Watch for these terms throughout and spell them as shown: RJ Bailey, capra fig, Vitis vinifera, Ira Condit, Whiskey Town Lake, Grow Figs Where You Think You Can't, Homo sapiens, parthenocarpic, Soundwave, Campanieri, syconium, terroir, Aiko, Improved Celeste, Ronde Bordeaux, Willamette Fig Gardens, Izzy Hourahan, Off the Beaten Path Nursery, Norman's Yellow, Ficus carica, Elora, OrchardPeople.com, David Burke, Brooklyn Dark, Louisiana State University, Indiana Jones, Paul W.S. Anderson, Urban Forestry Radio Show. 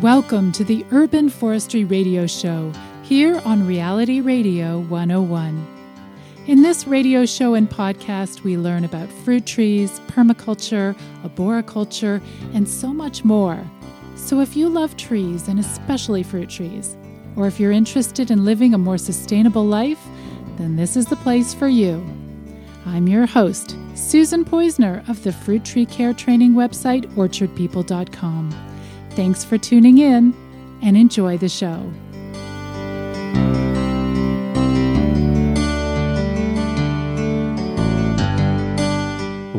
Welcome to the Urban Forestry Radio Show, here on Reality Radio 101. In this radio show and podcast, we learn about fruit trees, permaculture, arboriculture, and so much more. So if you love trees, and especially fruit trees, or if you're interested in living a more sustainable life, then this is the place for you. I'm your host, Susan Poizner of the fruit tree care training website, OrchardPeople.com. Thanks for tuning in and enjoy the show.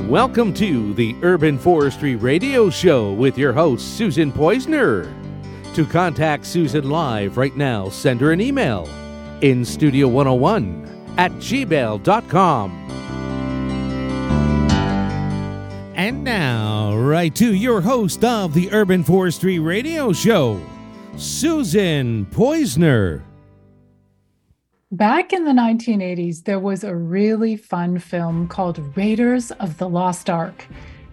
Welcome to the Urban Forestry Radio Show with your host, Susan Poizner. To contact Susan live right now, send her an email in studio101@gmail.com. And now, right to your host of the Urban Forestry Radio Show, Susan Poizner. Back in the 1980s, there was a really fun film called Raiders of the Lost Ark.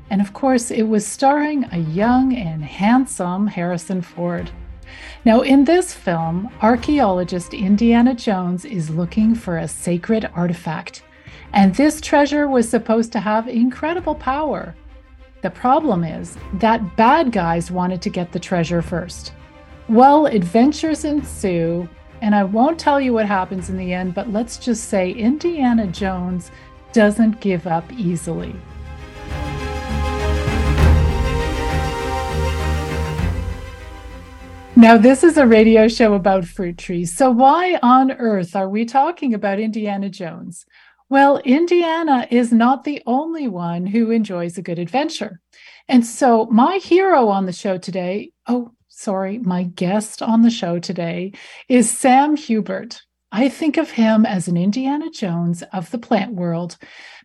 And of course, it was starring a young and handsome Harrison Ford. Now, in this film, archaeologist Indiana Jones is looking for a sacred artifact. And this treasure was supposed to have incredible power. The problem is that bad guys wanted to get the treasure first. Well, adventures ensue, and I won't tell you what happens in the end, but let's just say Indiana Jones doesn't give up easily. Now, this is a radio show about fruit trees, so why on earth are we talking about Indiana Jones? Well, Indiana is not the only one who enjoys a good adventure. And so my hero on the show today, my guest on the show today is Sam Hubert. I think of him as an Indiana Jones of the plant world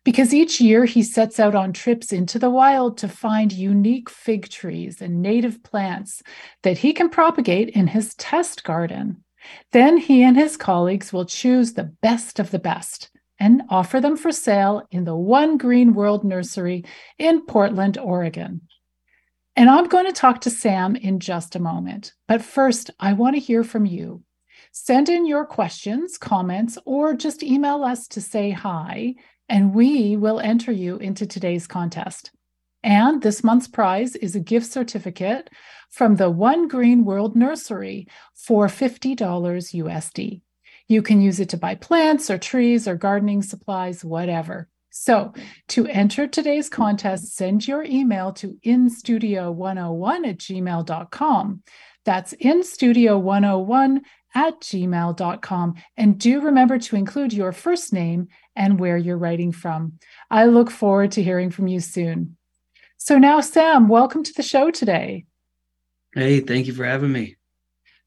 because each year he sets out on trips into the wild to find unique fig trees and native plants that he can propagate in his test garden. Then he and his colleagues will choose the best of the best and offer them for sale in the One Green World Nursery in Portland, Oregon. And I'm going to talk to Sam in just a moment. But first, I want to hear from you. Send in your questions, comments, or just email us to say hi, and we will enter you into today's contest. And this month's prize is a gift certificate from the One Green World Nursery for $50 USD. You can use it to buy plants or trees or gardening supplies, whatever. So to enter today's contest, send your email to instudio101@gmail.com. That's instudio101@gmail.com. And do remember to include your first name and where you're writing from. I look forward to hearing from you soon. So now, Sam, welcome to the show today. Hey, thank you for having me.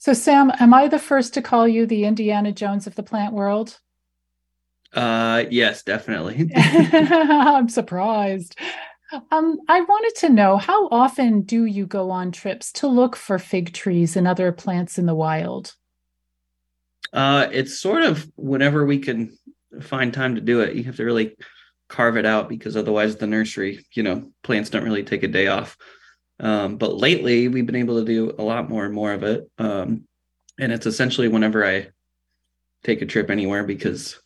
So, Sam, am I the first to call you the Indiana Jones of the plant world? Yes, definitely. I'm surprised. I wanted to know, how often do you go on trips to look for fig trees and other plants in the wild? It's sort of whenever we can find time to do it. You have to really carve it out because otherwise the nursery, plants don't really take a day off. But lately we've been able to do a lot more and more of it. And it's essentially whenever I take a trip anywhere, because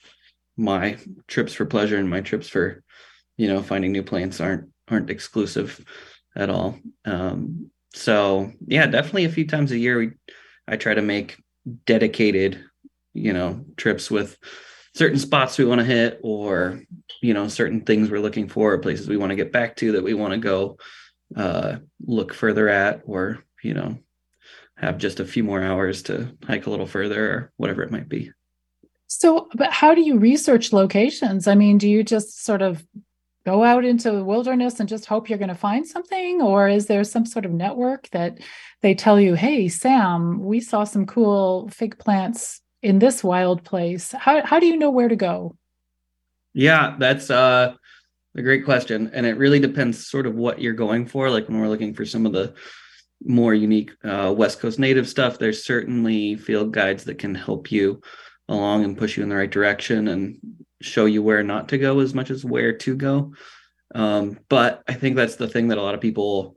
my trips for pleasure and my trips for, finding new plants aren't exclusive at all. So yeah, definitely a few times a year, I try to make dedicated, trips with certain spots we want to hit or, certain things we're looking for, or places we want to get back to that we want to go look further at, or have just a few more hours to hike a little further or whatever it might be. So, but how do you research locations? I mean, do you just sort of go out into the wilderness and just hope you're going to find something? Or is there some sort of network that they tell you, hey, Sam, we saw some cool fig plants in this wild place? How do you know where to go? Yeah, that's a great question. And it really depends sort of what you're going for. Like when we're looking for some of the more unique West Coast native stuff, there's certainly field guides that can help you along and push you in the right direction and show you where not to go as much as where to go. But I think that's the thing that a lot of people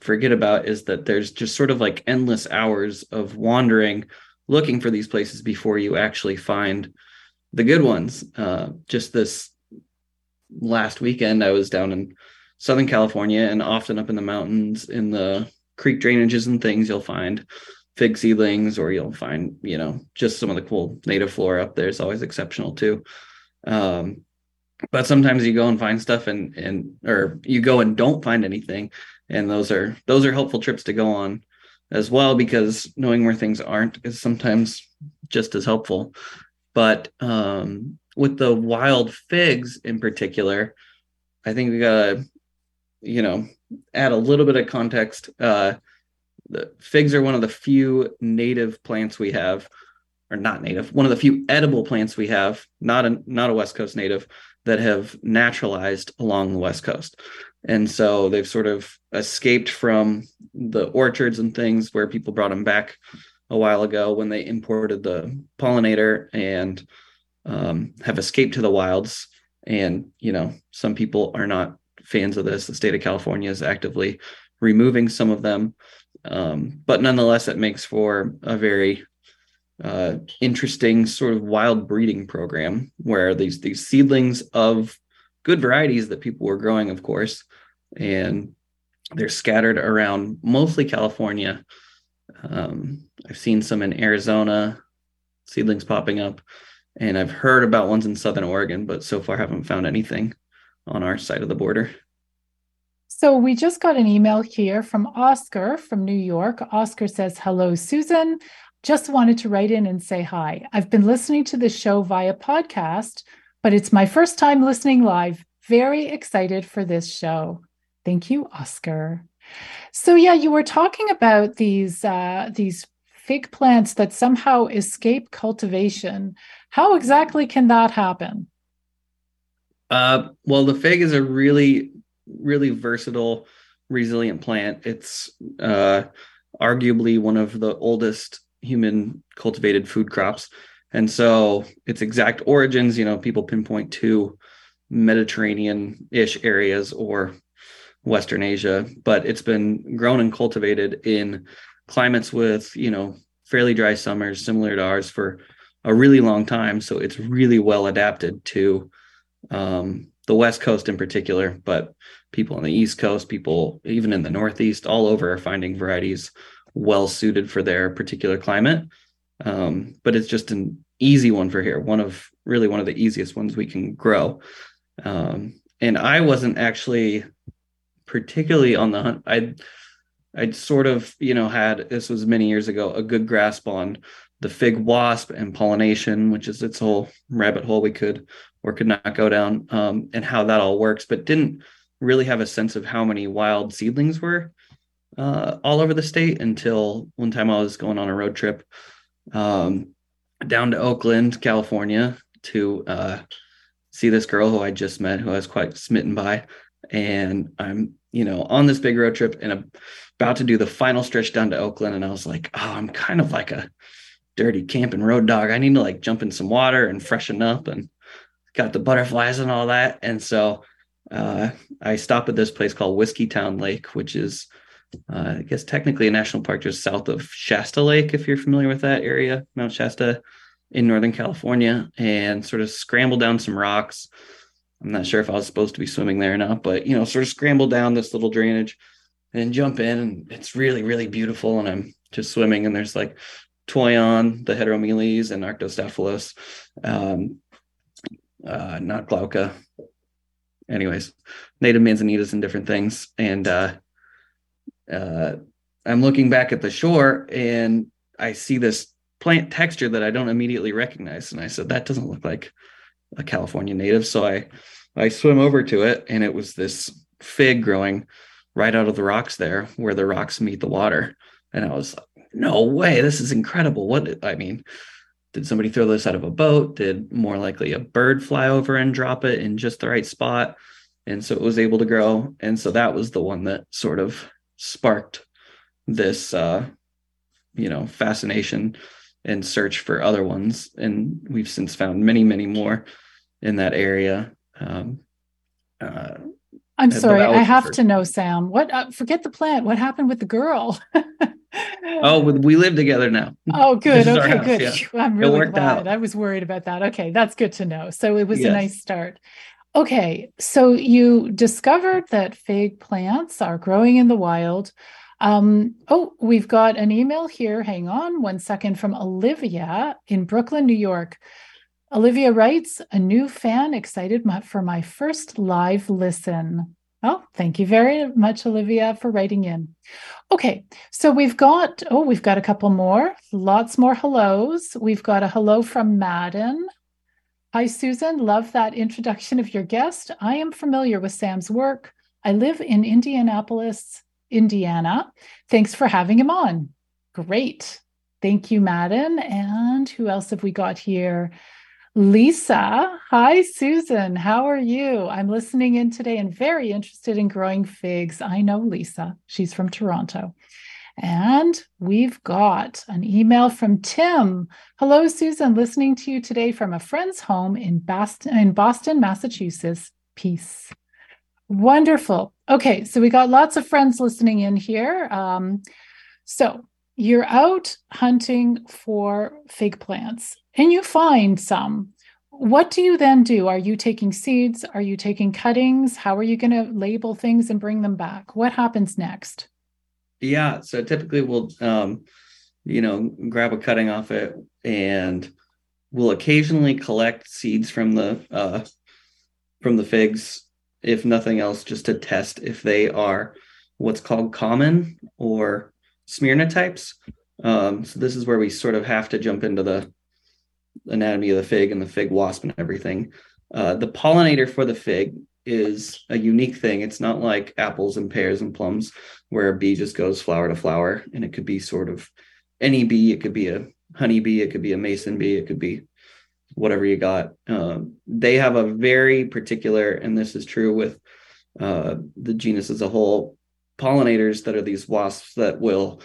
forget about, is that there's just sort of like endless hours of wandering, looking for these places before you actually find the good ones. Just this last weekend, I was down in Southern California, and often up in the mountains in the creek drainages and things, you'll find fig seedlings, or you'll find, you know, just some of the cool native flora up there. It's always exceptional too. But sometimes you go and find stuff or you go and don't find anything. And those are helpful trips to go on as well, because knowing where things aren't is sometimes just as helpful. But with the wild figs in particular, I think we gotta, add a little bit of context. The figs are one of the few native plants we have, or not native, one of the few edible plants we have, not a West Coast native, that have naturalized along the West Coast. And so they've sort of escaped from the orchards and things where people brought them back a while ago when they imported the pollinator, and have escaped to the wilds. And, some people are not fans of this. The state of California is actively removing some of them. But nonetheless, it makes for a very interesting sort of wild breeding program where these seedlings of good varieties that people were growing, of course, and they're scattered around mostly California. I've seen some in Arizona, seedlings popping up, and I've heard about ones in Southern Oregon, but so far haven't found anything on our side of the border. So we just got an email here from Oscar from New York. Oscar says, hello, Susan. Just wanted to write in and say hi. I've been listening to the show via podcast, but it's my first time listening live. Very excited for this show. Thank you, Oscar. So yeah, you were talking about these fig plants that somehow escape cultivation. How exactly can that happen? Well, the fig is a really, really versatile, resilient plant. It's arguably one of the oldest human cultivated food crops. And so its exact origins, people pinpoint to Mediterranean-ish areas or Western Asia, but it's been grown and cultivated in climates with, fairly dry summers similar to ours for a really long time. So it's really well adapted to the West Coast in particular, but people on the East Coast, people even in the Northeast, all over are finding varieties well suited for their particular climate. But it's just an easy one for here. One of the easiest ones we can grow. And I wasn't actually particularly on the hunt. I'd sort of, had, this was many years ago, a good grasp on the fig wasp and pollination, which is its whole rabbit hole we could or could not go down, and how that all works, but didn't really have a sense of how many wild seedlings were all over the state until one time I was going on a road trip down to Oakland, California, to see this girl who I just met, who I was quite smitten by. And I'm, on this big road trip and about to do the final stretch down to Oakland. And I was like, oh, I'm kind of like a dirty camping road dog. I need to like jump in some water and freshen up, and got the butterflies and all that. And so I stopped at this place called Whiskey Town Lake, which is, I guess, technically a national park just south of Shasta Lake, if you're familiar with that area, Mount Shasta in Northern California, and sort of scrambled down some rocks. I'm not sure if I was supposed to be swimming there or not, but, sort of scramble down this little drainage and jump in. And it's really, really beautiful. And I'm just swimming, and there's like toyon, the heteromeles, and arctostaphylos, not glauca. Anyways, native manzanitas and different things. And I'm looking back at the shore, and I see this plant texture that I don't immediately recognize. And I said, that doesn't look like a California native. So I I swim over to it, and it was this fig growing right out of the rocks there where the rocks meet the water. And I was like, no way, this is incredible. What, I mean, did somebody throw this out of a boat? Did more likely a bird fly over and drop it in just the right spot? And so it was able to grow. And so that was the one that sort of sparked this, fascination and search for other ones. And we've since found many, many more in that area. I'm sorry, I have to know, Sam. What? Forget the plant. What happened with the girl? Oh, we live together now. Oh, good. Okay, good. Yeah. I'm really glad. Out. I was worried about that. Okay, that's good to know. So it was a nice start. Okay, so you discovered that fig plants are growing in the wild. We've got an email here. Hang on one second, from Olivia in Brooklyn, New York. Olivia writes, a new fan, excited for my first live listen. Oh, thank you very much, Olivia, for writing in. Okay, so we've got a couple more, lots more hellos. We've got a hello from Madden. Hi, Susan. Love that introduction of your guest. I am familiar with Sam's work. I live in Indianapolis, Indiana. Thanks for having him on. Great. Thank you, Madden. And who else have we got here? Lisa. Hi, Susan. How are you? I'm listening in today and very interested in growing figs. I know Lisa. She's from Toronto. And we've got an email from Tim. Hello, Susan. Listening to you today from a friend's home in Boston, Massachusetts. Peace. Wonderful. Okay, so we got lots of friends listening in here. So you're out hunting for fig plants, and you find some. What do you then do? Are you taking seeds? Are you taking cuttings? How are you going to label things and bring them back? What happens next? Yeah. So typically we'll, grab a cutting off it, and we'll occasionally collect seeds from the figs, if nothing else, just to test if they are what's called common or Smyrna types. So this is where we sort of have to jump into the anatomy of the fig and the fig wasp and everything. The pollinator for the fig is a unique thing. It's not like apples and pears and plums where a bee just goes flower to flower, and it could be sort of any bee. It could be a honey bee, it could be a mason bee, it could be whatever you got. They have a very particular, and this is true with the genus as a whole, pollinators that are these wasps that will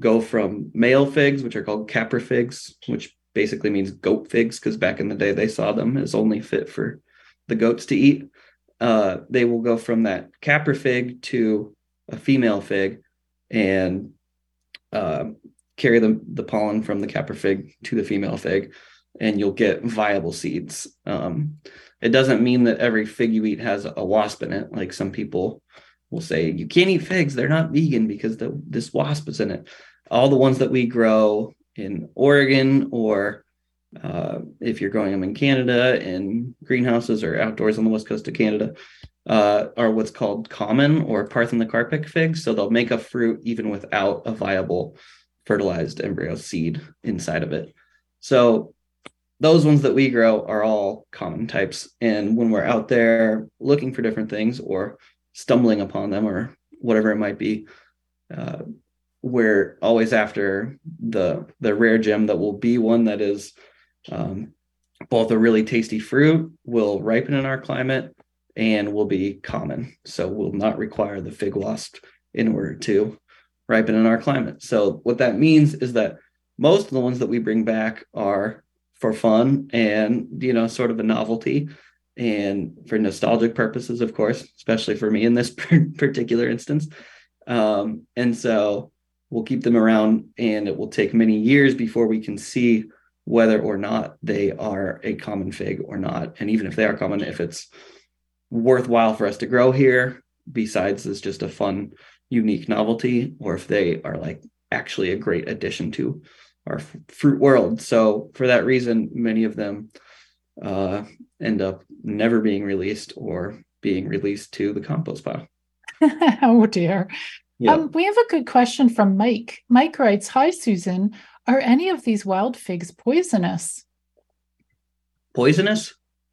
go from male figs, which are called capra figs, which basically means goat figs, because back in the day they saw them as only fit for the goats to eat. They will go from that capra fig to a female fig and carry the pollen from the capra fig to the female fig, and you'll get viable seeds. It doesn't mean that every fig you eat has a wasp in it. Like some people will say, you can't eat figs, they're not vegan because this wasp is in it. All the ones that we grow in Oregon, or if you're growing them in Canada in greenhouses or outdoors on the west coast of Canada, are what's called common or parthenocarpic figs. So they'll make a fruit even without a viable fertilized embryo seed inside of it. So those ones that we grow are all common types. And when we're out there looking for different things or stumbling upon them or whatever it might be, we're always after the rare gem that will be one that is both a really tasty fruit, will ripen in our climate, and will be common. So will not require the fig wasp in order to ripen in our climate. So what that means is that most of the ones that we bring back are for fun and, sort of a novelty, and for nostalgic purposes, of course, especially for me in this particular instance. And so we'll keep them around, and it will take many years before we can see whether or not they are a common fig or not. And even if they are common, if it's worthwhile for us to grow here, besides it's just a fun, unique novelty, or if they are like actually a great addition to our fruit world. So for that reason, many of them end up never being released or being released to the compost pile. Oh, dear. Yeah. We have a good question from Mike. Mike writes, hi, Susan. Are any of these wild figs poisonous?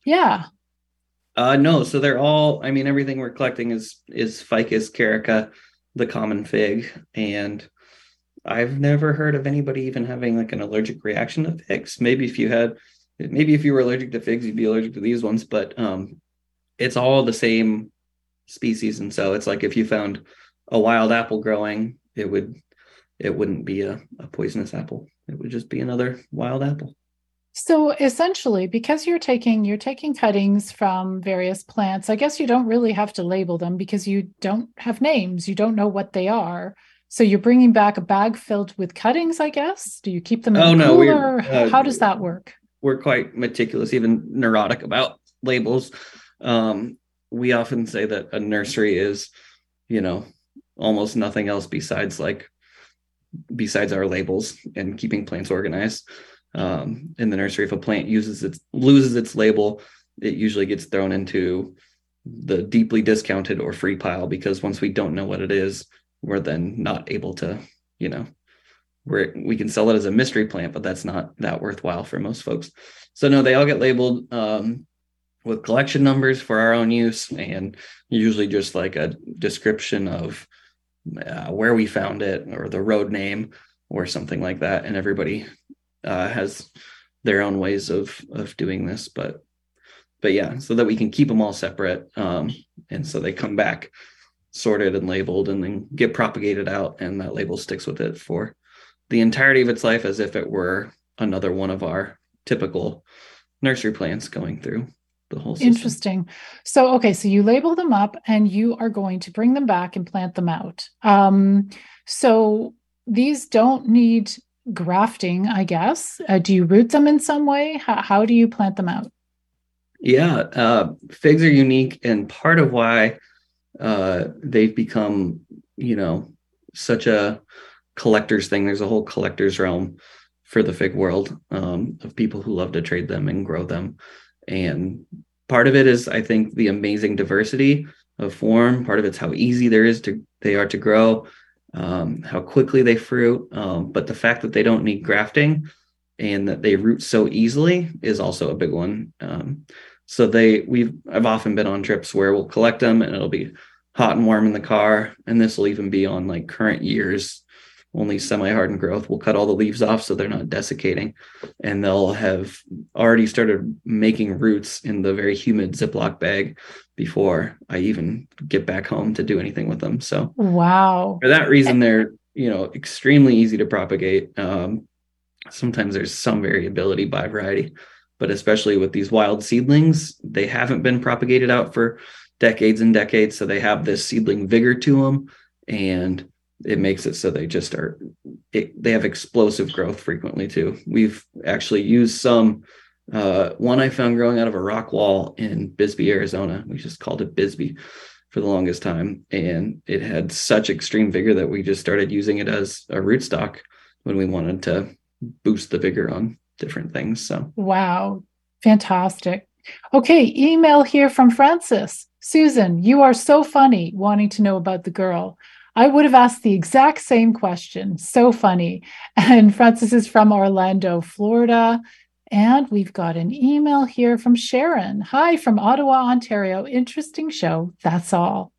Yeah. No, so they're all, I mean, everything we're collecting is Ficus carica, the common fig, and I've never heard of anybody even having like an allergic reaction to figs. Maybe if you were allergic to figs, you'd be allergic to these ones, but it's all the same species. And so it's like if you found a wild apple growing, it wouldn't be a poisonous apple. It would just be another wild apple. So essentially, because you're taking cuttings from various plants, I guess you don't really have to label them because you don't have names. You don't know what they are. So you're bringing back a bag filled with cuttings, I guess. Do you keep them in the cooler? How does that work? We're quite meticulous, even neurotic about labels. We often say that a nursery is, almost nothing else besides our labels and keeping plants organized. In the nursery, if a plant loses its label, it usually gets thrown into the deeply discounted or free pile, because once we don't know what it is, we're then not able to, we can sell it as a mystery plant, but that's not that worthwhile for most folks. So no, they all get labeled with collection numbers for our own use, and usually just like a description of where we found it or the road name or something like that. And everybody has their own ways of doing this, but yeah, so that we can keep them all separate, and so they come back sorted and labeled, and then get propagated out, and that label sticks with it for the entirety of its life, as if it were another one of our typical nursery plants going through the whole system. Interesting. So okay, so you label them up, and you are going to bring them back and plant them out. So these don't need grafting, I guess. Do you root them in some way? How do you plant them out? Yeah, figs are unique, and part of why they've become, such a collector's thing. There's a whole collector's realm for the fig world, of people who love to trade them and grow them. And part of it is, I think, the amazing diversity of form. Part of it's how easy they are to grow. How quickly they fruit, but the fact that they don't need grafting and that they root so easily is also a big one. I've often been on trips where we'll collect them, and it'll be hot and warm in the car, and this will even be on like current year's only semi-hardened growth. We'll cut all the leaves off so they're not desiccating, and they'll have already started making roots in the very humid Ziploc bag before I even get back home to do anything with them. So wow. For that reason, they're, extremely easy to propagate. Sometimes there's some variability by variety, but especially with these wild seedlings, they haven't been propagated out for decades and decades. So they have this seedling vigor to them, and it makes it so they just are, they have explosive growth frequently too. We've actually used some, one I found growing out of a rock wall in Bisbee, Arizona. We just called it Bisbee for the longest time. And it had such extreme vigor that we just started using it as a rootstock when we wanted to boost the vigor on different things. So, wow. Fantastic. Okay. Email here from Francis. Susan, you are so funny, wanting to know about the girl. I would have asked the exact same question. So funny. And Francis is from Orlando, Florida. And we've got an email here from Sharon. Hi, from Ottawa, Ontario. Interesting show. That's all.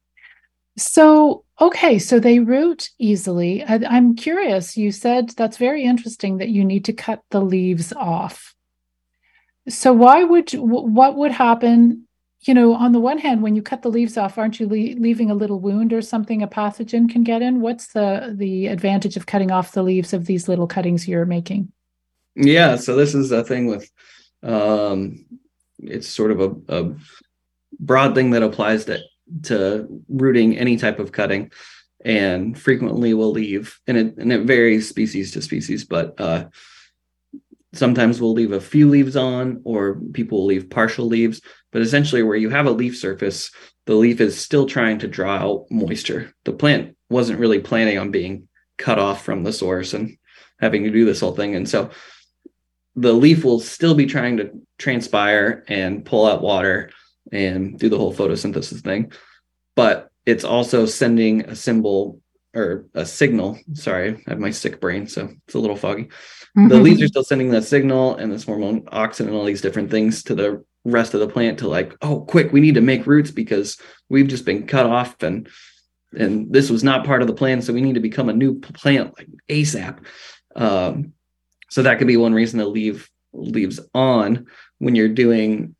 So, okay. So they root easily. I'm curious. You said that's very interesting that you need to cut the leaves off. So what would happen? On the one hand, when you cut the leaves off, aren't you leaving a little wound or something a pathogen can get in? What's the advantage of cutting off the leaves of these little cuttings you're making? Yeah, so this is a thing with, it's sort of a broad thing that applies to rooting any type of cutting, and frequently we'll leave, and it varies species to species, but sometimes we'll leave a few leaves on, or people will leave partial leaves. But essentially where you have a leaf surface, the leaf is still trying to draw out moisture. The plant wasn't really planning on being cut off from the source and having to do this whole thing. And so the leaf will still be trying to transpire and pull out water and do the whole photosynthesis thing. But it's also sending a signal. Sorry, I have my sick brain, so it's a little foggy. Mm-hmm. The leaves are still sending that signal and this hormone, auxin, and all these different things to the rest of the plant to like, oh, quick, we need to make roots because we've just been cut off and this was not part of the plan. So we need to become a new plant like ASAP. So that could be one reason to leave leaves on. When you're doing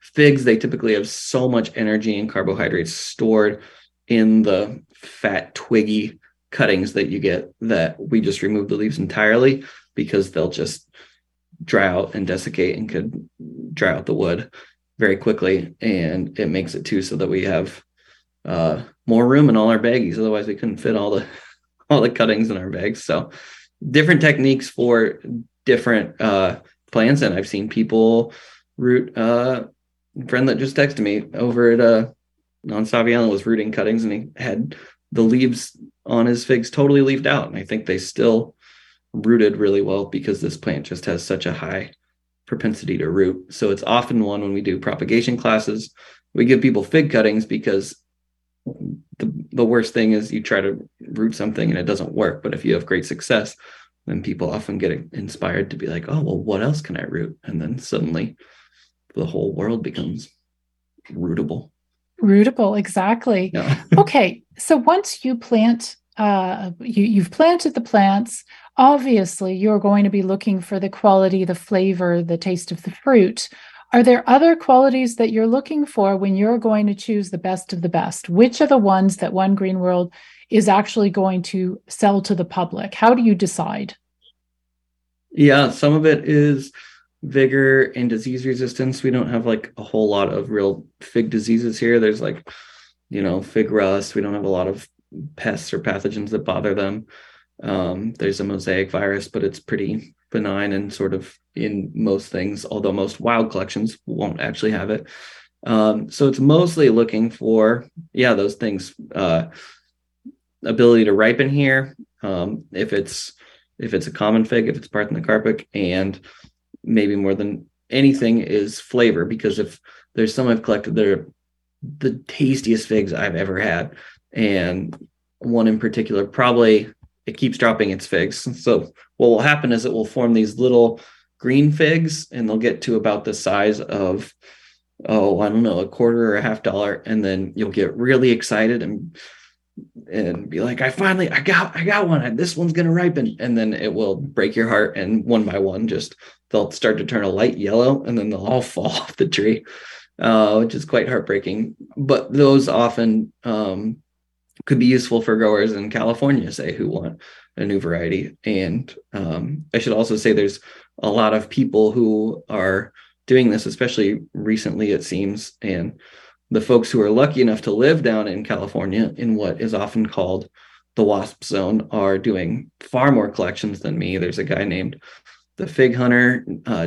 figs, they typically have so much energy and carbohydrates stored in the fat twiggy cuttings that you get that we just remove the leaves entirely because they'll just dry out and desiccate and could dry out the wood very quickly. And it makes it too so that we have more room in all our baggies. Otherwise we couldn't fit all the cuttings in our bags. So different techniques for different plants. And I've seen people root, friend that just texted me over at on Saviano was rooting cuttings and he had the leaves on his figs totally leafed out. And I think they still rooted really well because this plant just has such a high propensity to root. So it's often one when we do propagation classes, we give people fig cuttings because the worst thing is you try to root something and it doesn't work. But if you have great success, then people often get inspired to be like, oh, well, what else can I root? And then suddenly the whole world becomes rootable. Rootable, exactly. Yeah. Okay, so once you plant, you've planted the plants, obviously you're going to be looking for the quality, the flavor, the taste of the fruit. Are there other qualities that you're looking for when you're going to choose the best of the best? Which are the ones that One Green World is actually going to sell to the public? How do you decide? Yeah, some of it is vigor and disease resistance. We don't have like a whole lot of real fig diseases here. There's like, fig rust. We don't have a lot of pests or pathogens that bother them. There's a mosaic virus, but it's pretty benign and sort of in most things, although most wild collections won't actually have it. So it's mostly looking for, those things, ability to ripen here. If it's a common fig, if it's Parthenocarpic, and maybe more than anything is flavor, because if there's some I've collected, they're the tastiest figs I've ever had. And one in particular, probably it keeps dropping its figs. So what will happen is it will form these little green figs and they'll get to about the size of, a quarter or a half dollar. And then you'll get really excited and be like, I got one. This one's going to ripen. And then it will break your heart. And one by one, they'll start to turn a light yellow and then they'll all fall off the tree, which is quite heartbreaking. But those often could be useful for growers in California, say, who want a new variety. And I should also say there's a lot of people who are doing this, especially recently, it seems. And the folks who are lucky enough to live down in California in what is often called the WASP zone are doing far more collections than me. There's a guy named the Fig Hunter,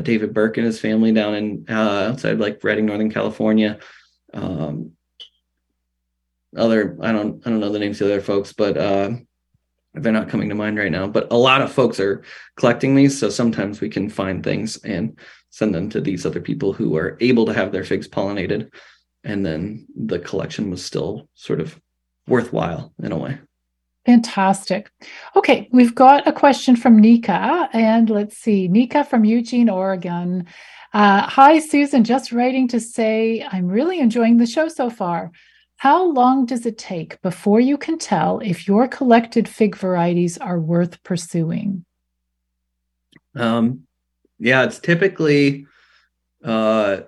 David Burke, and his family down in outside like Redding, Northern California. I don't know the names of the other folks, but they're not coming to mind right now. But a lot of folks are collecting these, so sometimes we can find things and send them to these other people who are able to have their figs pollinated. And then the collection was still sort of worthwhile in a way. Fantastic. Okay, we've got a question from Nika. And let's see, Nika from Eugene, Oregon. Hi, Susan, just writing to say I'm really enjoying the show so far. How long does it take before you can tell if your collected fig varieties are worth pursuing? It's typically 3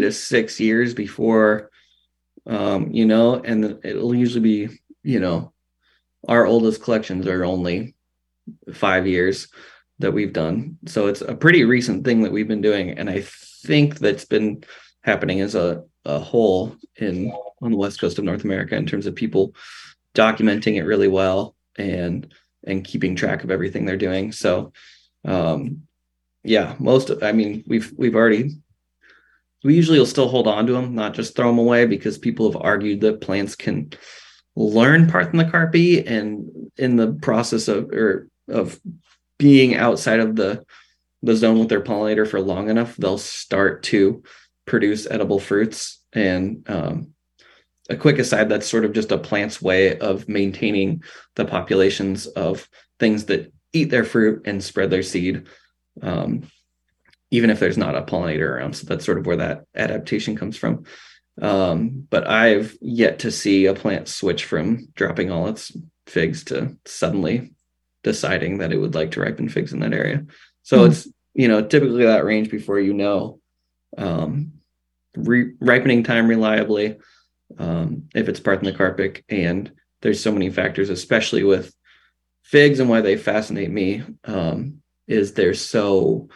to 6 years before, and it'll usually be, our oldest collections are only 5 years that we've done. So it's a pretty recent thing that we've been doing. And I think that's been happening as a whole on the West Coast of North America in terms of people documenting it really well and keeping track of everything they're doing. So, we've already, we usually will still hold on to them, not just throw them away, because people have argued that plants can learn Parthenocarpy, and in the process of being outside of the zone with their pollinator for long enough, they'll start to produce edible fruits. And a quick aside, that's sort of just a plant's way of maintaining the populations of things that eat their fruit and spread their seed. even if there's not a pollinator around. So that's sort of where that adaptation comes from. But I've yet to see a plant switch from dropping all its figs to suddenly deciding that it would like to ripen figs in that area. So it's, you know, typically that range before, you know, ripening time reliably, if it's parthenocarpic. And there's so many factors, especially with figs, and why they fascinate me, is they're so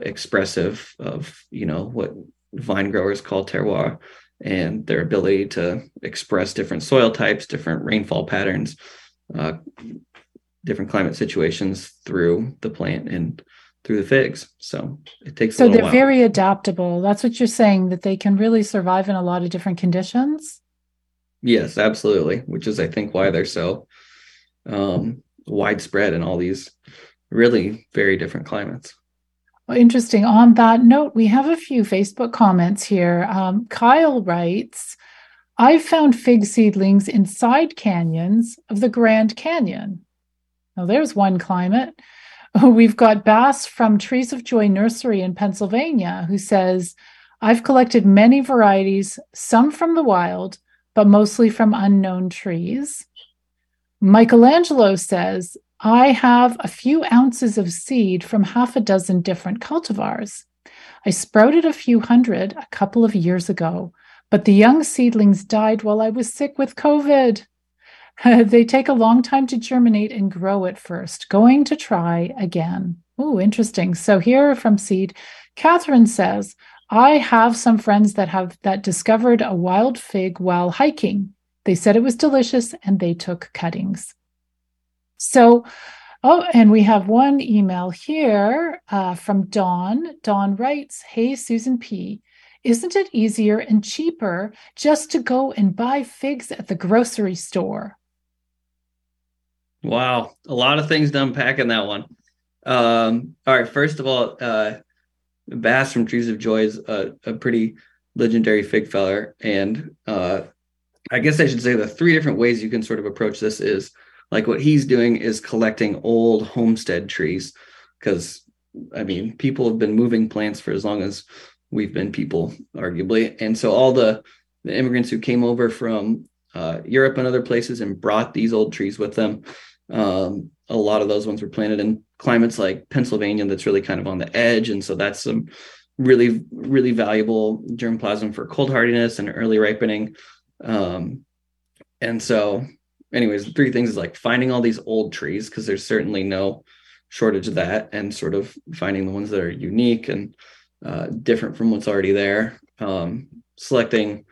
expressive of, you know, what vine growers call terroir, and their ability to express different soil types, different rainfall patterns, different climate situations through the plant and through the figs. So it takes a little while. So they're very adaptable. That's what you're saying, that they can really survive in a lot of different conditions? Yes, absolutely. Which is, I think, why they're so widespread in all these really very different climates. Well, interesting. On that note, we have a few Facebook comments here. Kyle writes, I've found fig seedlings inside canyons of the Grand Canyon. Now there's one climate. We've got Bass from Trees of Joy Nursery in Pennsylvania, who says, I've collected many varieties, some from the wild, but mostly from unknown trees. Michelangelo says, I have a few ounces of seed from half a dozen different cultivars. I sprouted a few hundred a couple of years ago, but the young seedlings died while I was sick with COVID. They take a long time to germinate and grow at first. Going to try again. Oh, interesting. So here from seed, Catherine says, I have some friends that discovered a wild fig while hiking. They said it was delicious and they took cuttings. So, and we have one email here from Dawn. Dawn writes, hey, Susan P., isn't it easier and cheaper just to go and buy figs at the grocery store? Wow. A lot of things to unpack in that one. All right. First of all, Bass from Trees of Joy is a pretty legendary fig feller. And I guess I should say the three different ways you can sort of approach this is, like, what he's doing is collecting old homestead trees, because, I mean, people have been moving plants for as long as we've been people, arguably. And so all the immigrants who came over from Europe and other places and brought these old trees with them, a lot of those ones were planted in climates like Pennsylvania that's really kind of on the edge. And so that's some really, really valuable germplasm for cold hardiness and early ripening. And so anyways, the three things is like finding all these old trees, because there's certainly no shortage of that, and sort of finding the ones that are unique and different from what's already there. Selecting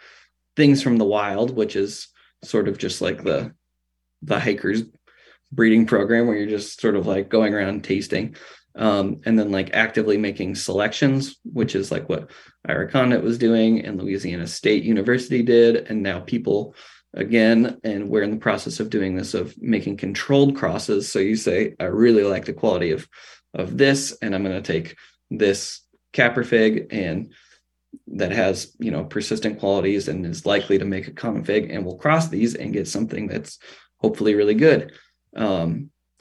things from the wild, which is sort of just like the hiker's breeding program, where you're just sort of like going around tasting, and then like actively making selections, which is like what Ira Condit was doing and Louisiana State University did. And now people again, and we're in the process of doing this, of making controlled crosses. So you say, I really like the quality of this, and I'm going to take this capper fig, and that has, you know, persistent qualities and is likely to make a common fig, and we'll cross these and get something that's hopefully really good. So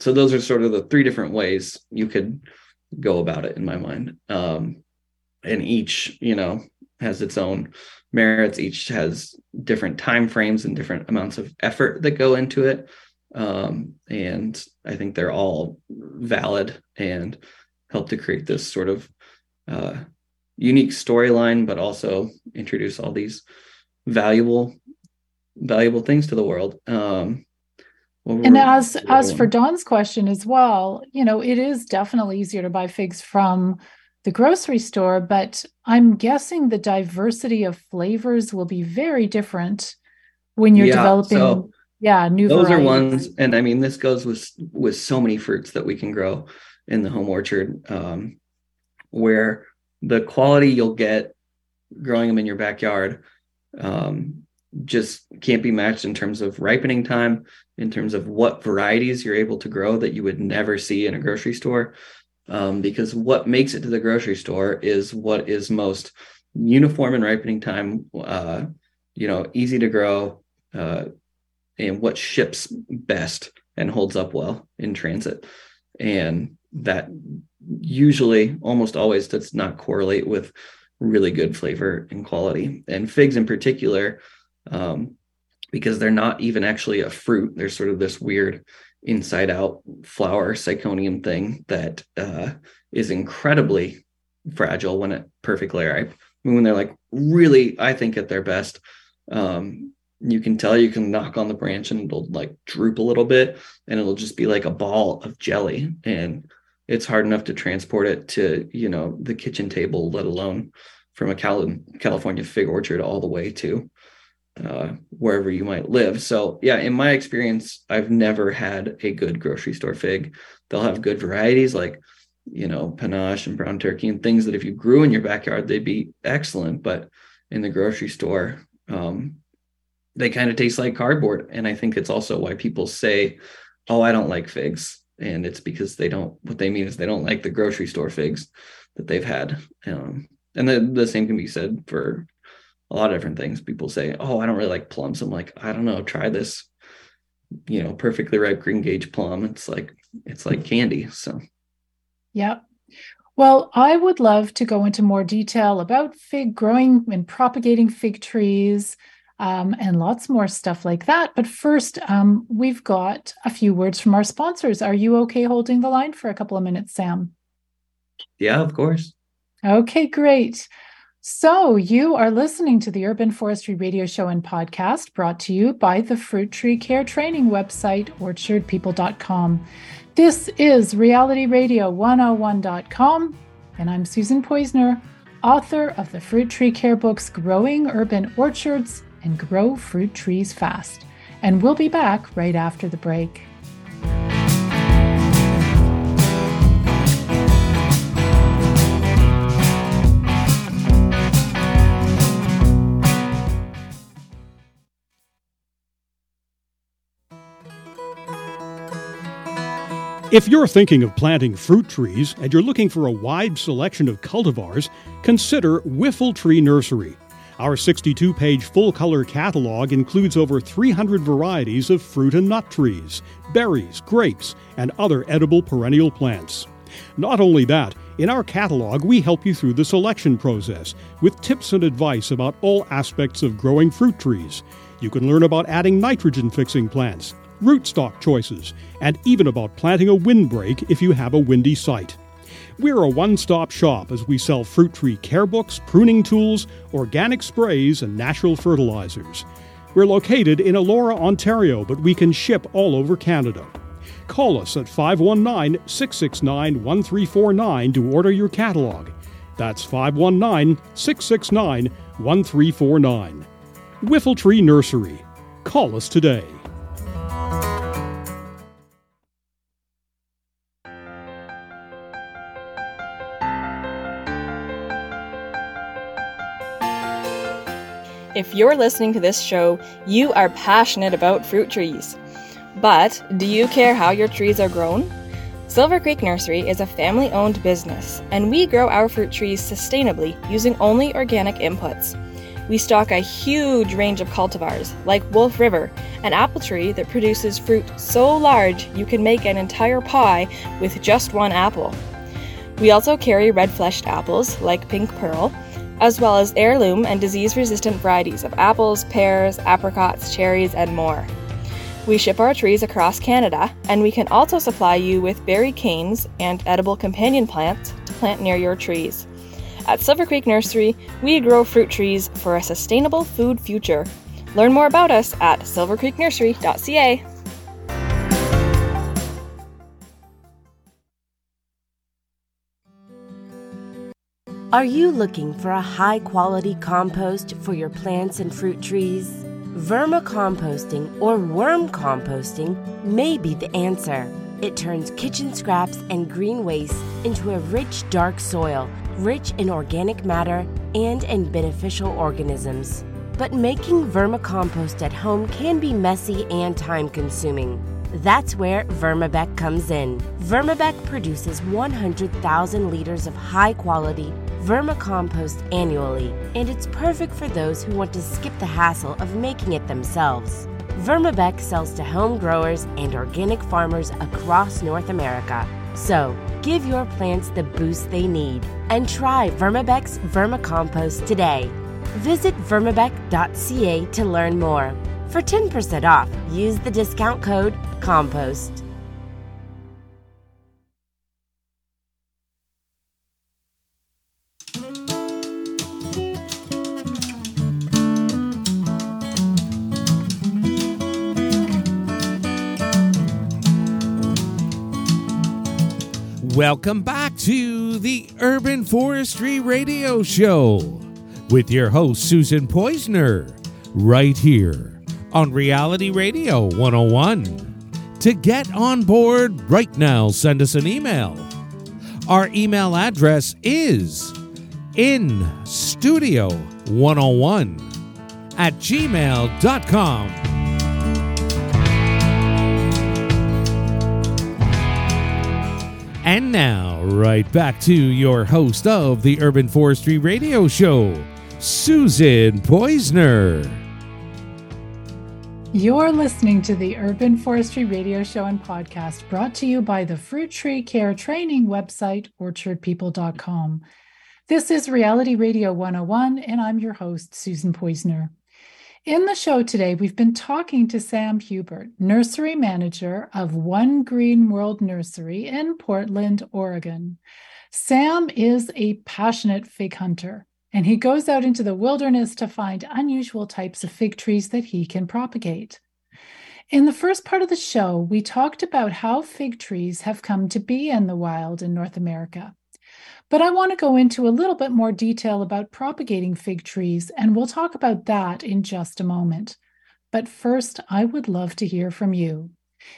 those are sort of the three different ways you could go about it, in my mind. And each, you know, has its own merits. Each has different time frames and different amounts of effort that go into it. And I think they're all valid and help to create this sort of unique storyline, but also introduce all these valuable things to the world. And as for Dawn's question as well, you know, it is definitely easier to buy figs from the grocery store, but I'm guessing the diversity of flavors will be very different when you're developing new varieties. Those are ones, and I mean, this goes with so many fruits that we can grow in the home orchard, where the quality you'll get growing them in your backyard just can't be matched in terms of ripening time, in terms of what varieties you're able to grow that you would never see in a grocery store, because what makes it to the grocery store is what is most uniform in ripening time, easy to grow, and what ships best and holds up well in transit. And that usually almost always does not correlate with really good flavor and quality. And figs in particular, because they're not even actually a fruit. They're sort of this weird inside out flower syconium thing that is incredibly fragile when it perfectly ripe. I mean, when they're like really, I think at their best, you can tell you can knock on the branch and it'll like droop a little bit and it'll just be like a ball of jelly. And it's hard enough to transport it to, you know, the kitchen table, let alone from a California fig orchard all the way to wherever you might live. So yeah, in my experience, I've never had a good grocery store fig. They'll have good varieties like, you know, Panache and Brown Turkey and things that if you grew in your backyard, they'd be excellent. But in the grocery store, they kind of taste like cardboard. And I think it's also why people say, oh, I don't like figs. And it's because they don't, what they mean is they don't like the grocery store figs that they've had. And the same can be said for a lot of different things. People say, oh, I don't really like plums. I'm like, I don't know, try this, you know, perfectly ripe green gauge plum. It's like candy. So. Yeah. Well, I would love to go into more detail about fig growing and propagating fig trees, and lots more stuff like that. But first, we've got a few words from our sponsors. Are you okay holding the line for a couple of minutes, Sam? Yeah, of course. Okay, great. So you are listening to the Urban Forestry Radio Show and Podcast, brought to you by the Fruit Tree Care Training website, OrchardPeople.com. This is Reality Radio 101.com, and I'm Susan Poizner, author of the Fruit Tree Care books, Growing Urban Orchards and Grow Fruit Trees Fast. And we'll be back right after the break. If you're thinking of planting fruit trees and you're looking for a wide selection of cultivars, consider Wiffle Tree Nursery. Our 62-page full-color catalog includes over 300 varieties of fruit and nut trees, berries, grapes, and other edible perennial plants. Not only that, in our catalog we help you through the selection process with tips and advice about all aspects of growing fruit trees. You can learn about adding nitrogen-fixing plants, rootstock choices, and even about planting a windbreak if you have a windy site. We're a one-stop shop as we sell fruit tree care books, pruning tools, organic sprays, and natural fertilizers. We're located in Elora, Ontario, but we can ship all over Canada. Call us at 519-669-1349 to order your catalog. That's 519-669-1349. Wiffle Tree Nursery. Call us today. If you're listening to this show, you are passionate about fruit trees. But do you care how your trees are grown? Silver Creek Nursery is a family-owned business, and we grow our fruit trees sustainably using only organic inputs. We stock a huge range of cultivars, like Wolf River, an apple tree that produces fruit so large you can make an entire pie with just one apple. We also carry red-fleshed apples, like Pink Pearl, as well as heirloom and disease-resistant varieties of apples, pears, apricots, cherries, and more. We ship our trees across Canada, and we can also supply you with berry canes and edible companion plants to plant near your trees. At Silver Creek Nursery, we grow fruit trees for a sustainable food future. Learn more about us at silvercreeknursery.ca. Are you looking for a high-quality compost for your plants and fruit trees? Vermicomposting or worm composting may be the answer. It turns kitchen scraps and green waste into a rich, dark soil, rich in organic matter and in beneficial organisms. But making vermicompost at home can be messy and time-consuming. That's where VermiBeck comes in. VermiBeck produces 100,000 liters of high-quality vermicompost annually, and it's perfect for those who want to skip the hassle of making it themselves. VermiBeck sells to home growers and organic farmers across North America. So, Give your plants the boost they need and try VermiBeck's Vermicompost today. Visit vermibeck.ca to learn more. For 10% off, use the discount code COMPOST. Welcome back to the Urban Forestry Radio Show with your host, Susan Poizner, right here on Reality Radio 101. To get on board right now, send us an email. Our email address is instudio101@gmail.com. And now, right back to your host of the Urban Forestry Radio Show, Susan Poizner. You're listening to the Urban Forestry Radio Show and podcast, brought to you by the Fruit Tree Care Training website, OrchardPeople.com. This is Reality Radio 101, and I'm your host, Susan Poizner. In the show today, we've been talking to Sam Hubert, nursery manager of One Green World Nursery in Portland, Oregon. Sam is a passionate fig hunter, and he goes out into the wilderness to find unusual types of fig trees that he can propagate. In the first part of the show, we talked about how fig trees have come to be in the wild in North America. But I want to go into a little bit more detail about propagating fig trees, and we'll talk about that in just a moment. But first, I would love to hear from you.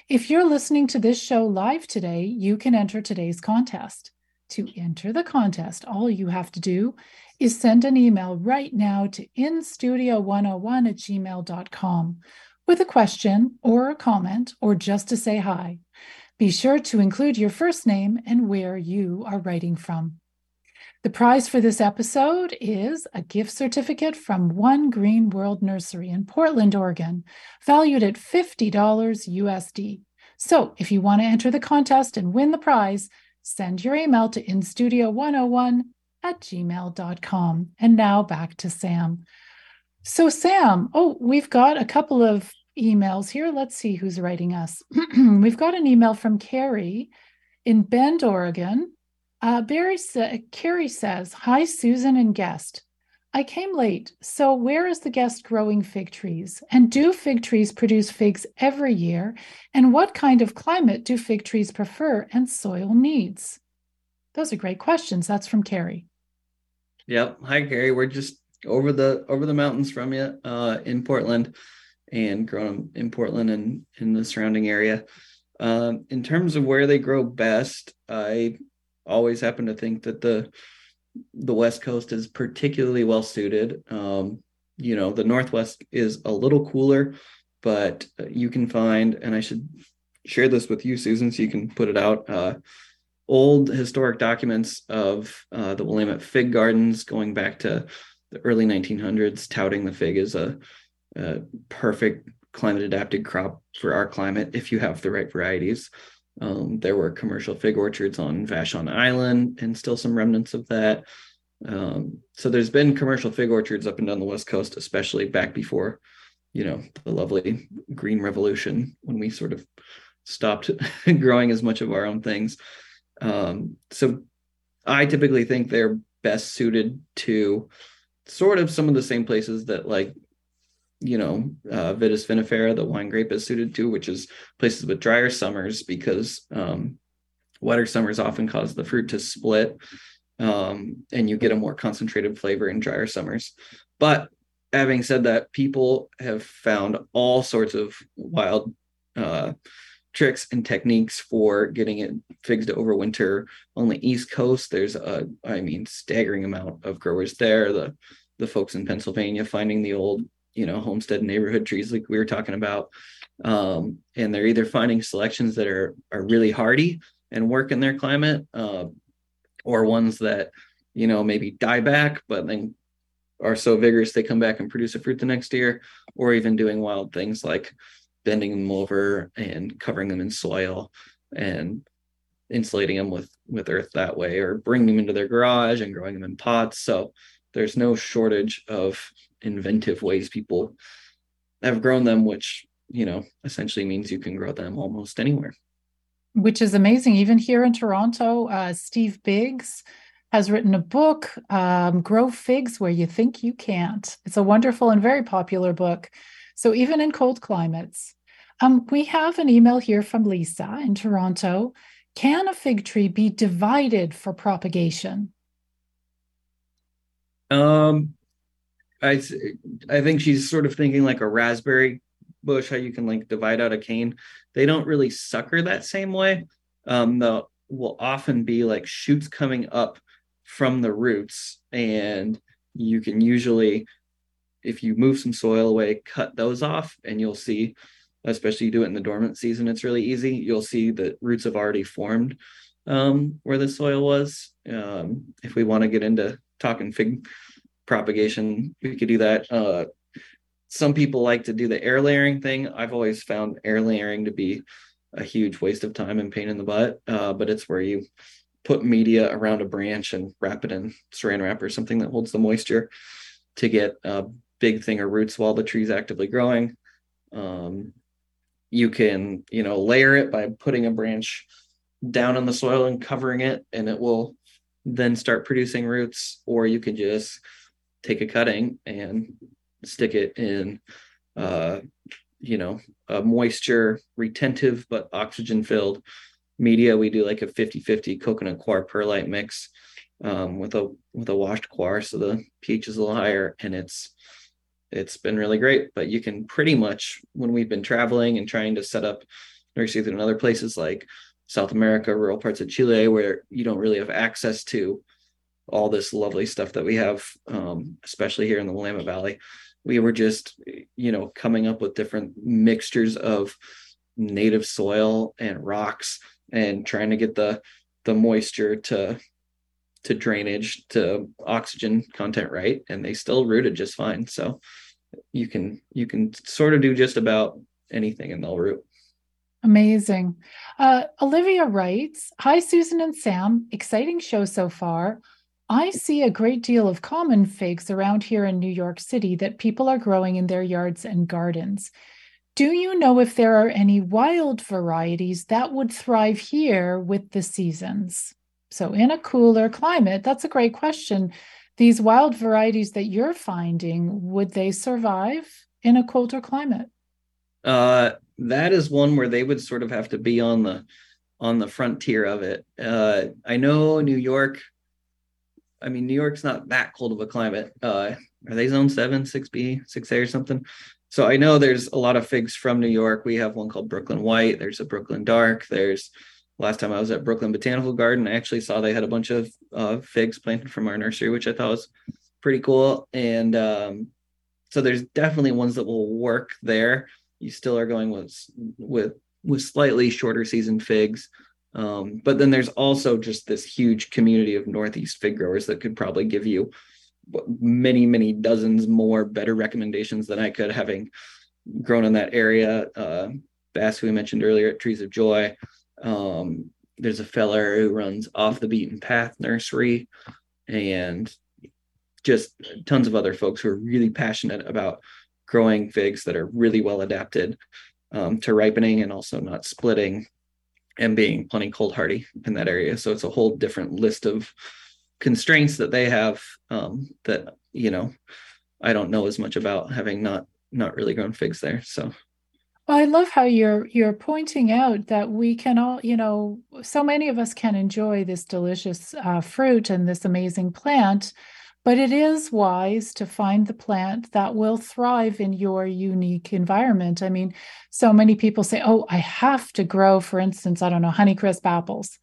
If you're listening to this show live today, you can enter today's contest. To enter the contest, all you have to do is send an email right now to instudio101@gmail.com with a question or a comment or just to say hi. Be sure to include your first name and where you are writing from. The prize for this episode is a gift certificate from One Green World Nursery in Portland, Oregon, valued at $50 USD. So if you want to enter the contest and win the prize, send your email to instudio101@gmail.com. And now back to Sam. So Sam, we've got a couple of emails here. Let's see who's writing us. We've got an email from Carrie in Bend, Oregon. Carrie says, "Hi, Susan and guest. I came late. So where is the guest growing fig trees? And do fig trees produce figs every year? And what kind of climate do fig trees prefer and soil needs?" Those are great questions. That's from Carrie. Yep. Hi, Carrie. We're just over the mountains from you in Portland, and grown them in Portland and in the surrounding area. In terms of where they grow best, I always happen to think that the West Coast is particularly well suited. The Northwest is a little cooler, but you can find, and I should share this with you, Susan, so you can put it out, old historic documents of the Willamette Fig Gardens going back to the early 1900s, touting the fig as a perfect climate adapted crop for our climate if you have the right varieties. There were commercial fig orchards on Vashon Island and still some remnants of that. So there's been commercial fig orchards up and down the West Coast, especially back before, the lovely Green Revolution, when we sort of stopped growing as much of our own things. So I typically think they're best suited to sort of some of the same places that Vitis vinifera, the wine grape, is suited to, which is places with drier summers, because wetter summers often cause the fruit to split, and you get a more concentrated flavor in drier summers. But having said that, people have found all sorts of wild tricks and techniques for getting figs to overwinter. On the East Coast, there's a staggering amount of growers there. The folks in Pennsylvania finding the old homestead neighborhood trees like we were talking about. And they're either finding selections that are really hardy and work in their climate, or ones that, maybe die back, but then are so vigorous they come back and produce a fruit the next year, or even doing wild things like bending them over and covering them in soil. And insulating them with earth that way, or bringing them into their garage and growing them in pots. So there's no shortage of inventive ways people have grown them, which, you know, essentially means you can grow them almost anywhere. Which is amazing. Even here in Toronto, Steve Biggs has written a book, Grow Figs Where You Think You Can't. It's a wonderful and very popular book. So even in cold climates. We have an email here from Lisa in Toronto. Can a fig tree be divided for propagation? I think she's sort of thinking like a raspberry bush, how you can like divide out a cane. They don't really sucker that same way. There will often be like shoots coming up from the roots, and you can usually, if you move some soil away, cut those off, and you'll see, especially you do it in the dormant season, it's really easy. You'll see that roots have already formed where the soil was. If we want to get into talking fig propagation, we could do that. Some people like to do the air layering thing. I've always found air layering to be a huge waste of time and pain in the butt, but it's where you put media around a branch and wrap it in saran wrap or something that holds the moisture to get a big thing of roots while the tree's actively growing. You can, you know, layer it by putting a branch down in the soil and covering it, and it will then start producing roots, or you can just take a cutting and stick it in, you know, a moisture retentive but oxygen filled media. We do like a 50-50 coconut coir perlite mix with a washed coir, so the pH is a little higher, and it's been really great. But you can pretty much, when we've been traveling and trying to set up nurseries in other places like South America, rural parts of Chile, where you don't really have access to all this lovely stuff that we have, especially here in the Willamette Valley, we were just, you know, coming up with different mixtures of native soil and rocks and trying to get the moisture to drainage to oxygen content right, and they still rooted just fine. So you can sort of do just about anything and they'll root. Amazing. Olivia writes, hi, Susan and Sam. Exciting show so far. I see a great deal of common figs around here in New York City that people are growing in their yards and gardens. Do you know if there are any wild varieties that would thrive here with the seasons? So in a cooler climate, that's a great question. These wild varieties that you're finding, would they survive in a colder climate? That is one where they would sort of have to be on the frontier of it. I know New York, I mean, New York's not that cold of a climate. Are they zone 7, 6B, 6A or something? So I know there's a lot of figs from New York. We have one called Brooklyn White. There's a Brooklyn Dark. There's, last time I was at Brooklyn Botanical Garden, I actually saw they had a bunch of figs planted from our nursery, which I thought was pretty cool. And so there's definitely ones that will work there. You still are going with slightly shorter season figs. But then there's also just this huge community of Northeast fig growers that could probably give you many, many dozens more better recommendations than I could, having grown in that area. Bass, who we mentioned earlier, at Trees of Joy. There's a feller who runs Off the Beaten Path Nursery, and just tons of other folks who are really passionate about growing figs that are really well adapted to ripening and also not splitting and being plenty cold hardy in that area. So it's a whole different list of constraints that they have that, you know, I don't know as much about, having not really grown figs there. So I love how you're pointing out that we can all, you know, so many of us can enjoy this delicious fruit and this amazing plant, but it is wise to find the plant that will thrive in your unique environment. I mean, so many people say, oh, I have to grow, for instance, I don't know, Honeycrisp apples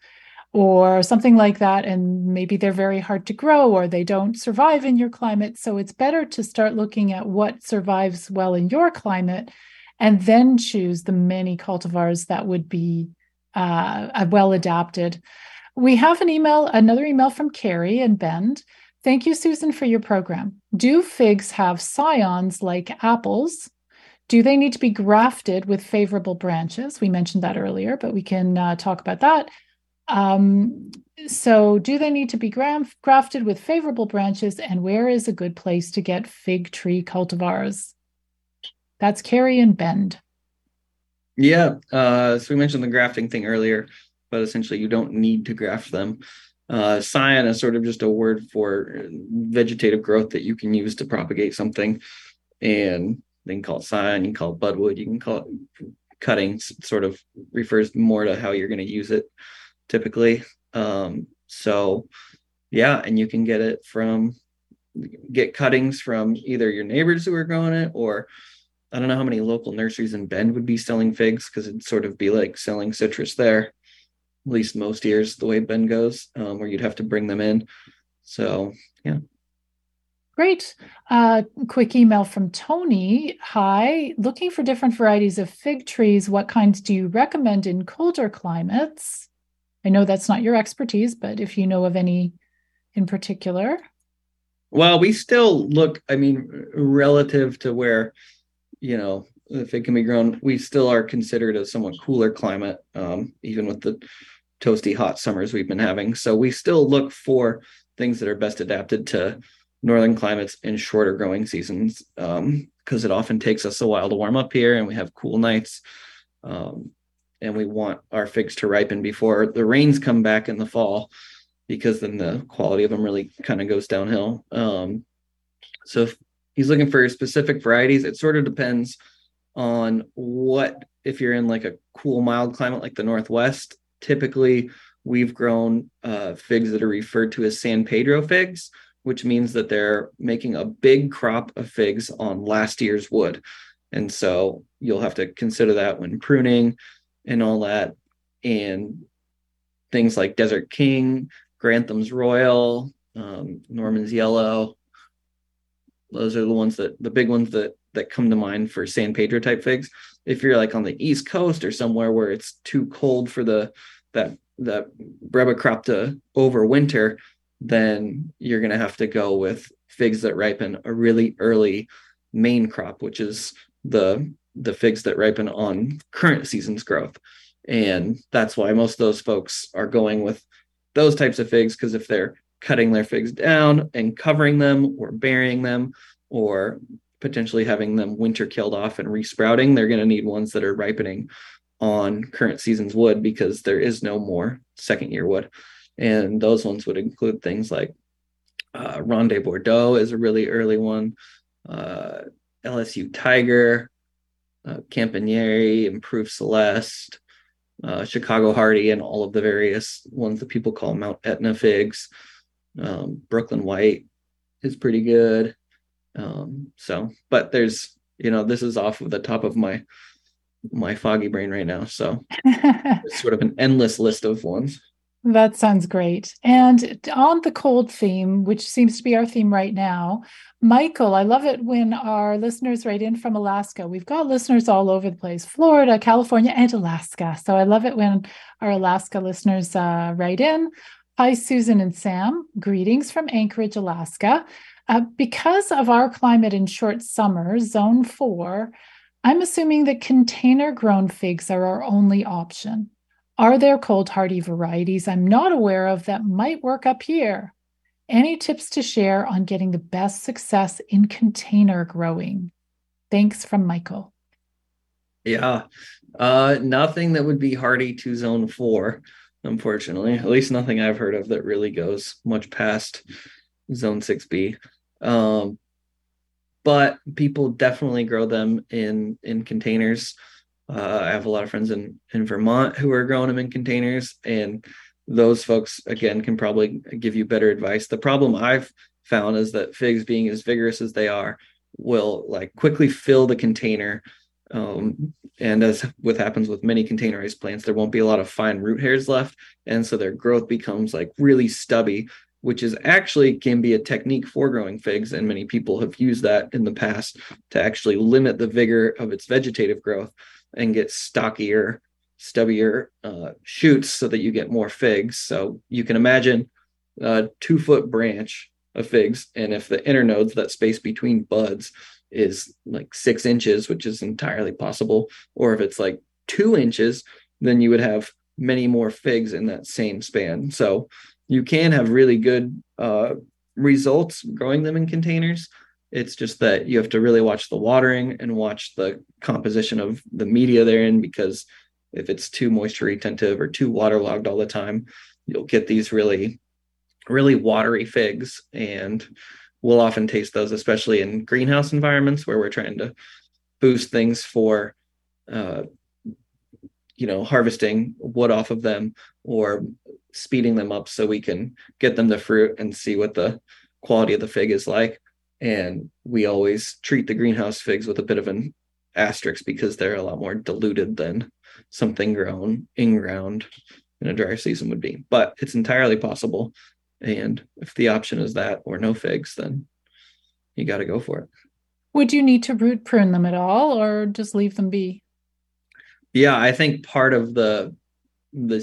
or something like that. And maybe they're very hard to grow or they don't survive in your climate. So it's better to start looking at what survives well in your climate, and then choose the many cultivars that would be well adapted. We have another email from Carrie in Bend. Thank you, Susan, for your program. Do figs have scions like apples? Do they need to be grafted with favorable branches? We mentioned that earlier, but we can talk about that. So do they need to be grafted with favorable branches, and where is a good place to get fig tree cultivars? That's Carrie and Bend. Yeah. So we mentioned the grafting thing earlier, but essentially you don't need to graft them. Scion is sort of just a word for vegetative growth that you can use to propagate something, and they can call it scion, you can call it budwood, you can call it cuttings. It sort of refers more to how you're going to use it typically. So yeah, and you can get it from, get cuttings from either your neighbors who are growing it, or I don't know how many local nurseries in Bend would be selling figs, because it'd sort of be like selling citrus there, at least most years, the way Bend goes, where you'd have to bring them in. So yeah. Great. Quick email from Tony. Hi, looking for different varieties of fig trees. What kinds do you recommend in colder climates? I know that's not your expertise, but if you know of any in particular. Well, we still look, I mean, relative to where, you know, the fig can be grown, we still are considered a somewhat cooler climate, even with the toasty hot summers we've been having. So we still look for things that are best adapted to northern climates in shorter growing seasons, because it often takes us a while to warm up here, and we have cool nights. And we want our figs to ripen before the rains come back in the fall, because then the quality of them really kind of goes downhill. So if he's looking for specific varieties, it sort of depends on what, if you're in like a cool, mild climate like the Northwest, typically we've grown figs that are referred to as San Pedro figs, which means that they're making a big crop of figs on last year's wood. And so you'll have to consider that when pruning and all that. And things like Desert King, Grantham's Royal, Norman's Yellow, those are the ones that, the big ones that come to mind for San Pedro type figs. If you're like on the East Coast or somewhere where it's too cold for that Breba crop to overwinter, then you're going to have to go with figs that ripen a really early main crop, which is the figs that ripen on current season's growth. And that's why most of those folks are going with those types of figs, because if they're cutting their figs down and covering them or burying them or potentially having them winter killed off and resprouting, they're going to need ones that are ripening on current season's wood, because there is no more second year wood. And those ones would include things like Ronde Bordeaux is a really early one, LSU Tiger, Campanieri, Improved Celeste, Chicago Hardy, and all of the various ones that people call Mount Etna figs. Brooklyn White is pretty good. But there's, you know, this is off of the top of my foggy brain right now. So it's sort of an endless list of ones. That sounds great. And on the cold theme, which seems to be our theme right now, Michael, I love it when our listeners write in from Alaska. We've got listeners all over the place, Florida, California, and Alaska. So I love it when our Alaska listeners write in. Hi, Susan and Sam. Greetings from Anchorage, Alaska. Because of our climate in short summer, zone 4, I'm assuming that container-grown figs are our only option. Are there cold hardy varieties I'm not aware of that might work up here? Any tips to share on getting the best success in container growing? Thanks from Michael. Yeah, nothing that would be hardy to zone 4, unfortunately, at least nothing I've heard of that really goes much past zone 6B. But people definitely grow them in containers. I have a lot of friends in Vermont who are growing them in containers, and those folks, again, can probably give you better advice. The problem I've found is that figs, being as vigorous as they are, will like quickly fill the container. And as what happens with many containerized plants, there won't be a lot of fine root hairs left. And so their growth becomes like really stubby, which is actually can be a technique for growing figs. And many people have used that in the past to actually limit the vigor of its vegetative growth and get stockier, stubbier shoots so that you get more figs. So you can imagine a 2-foot branch of figs. And if the internodes, that space between buds, is like 6 inches, which is entirely possible, or if it's like 2 inches, then you would have many more figs in that same span. So you can have really good results growing them in containers. It's just that you have to really watch the watering and watch the composition of the media they're in, because if it's too moisture retentive or too waterlogged all the time, you'll get these really, really watery figs. And we'll often taste those, especially in greenhouse environments where we're trying to boost things for, harvesting wood off of them or speeding them up so we can get them to fruit and see what the quality of the fig is like. And we always treat the greenhouse figs with a bit of an asterisk because they're a lot more diluted than something grown in ground in a drier season would be, but it's entirely possible. And if the option is that or no figs, then you got to go for it. Would you need to root prune them at all or just leave them be? Yeah, I think part of the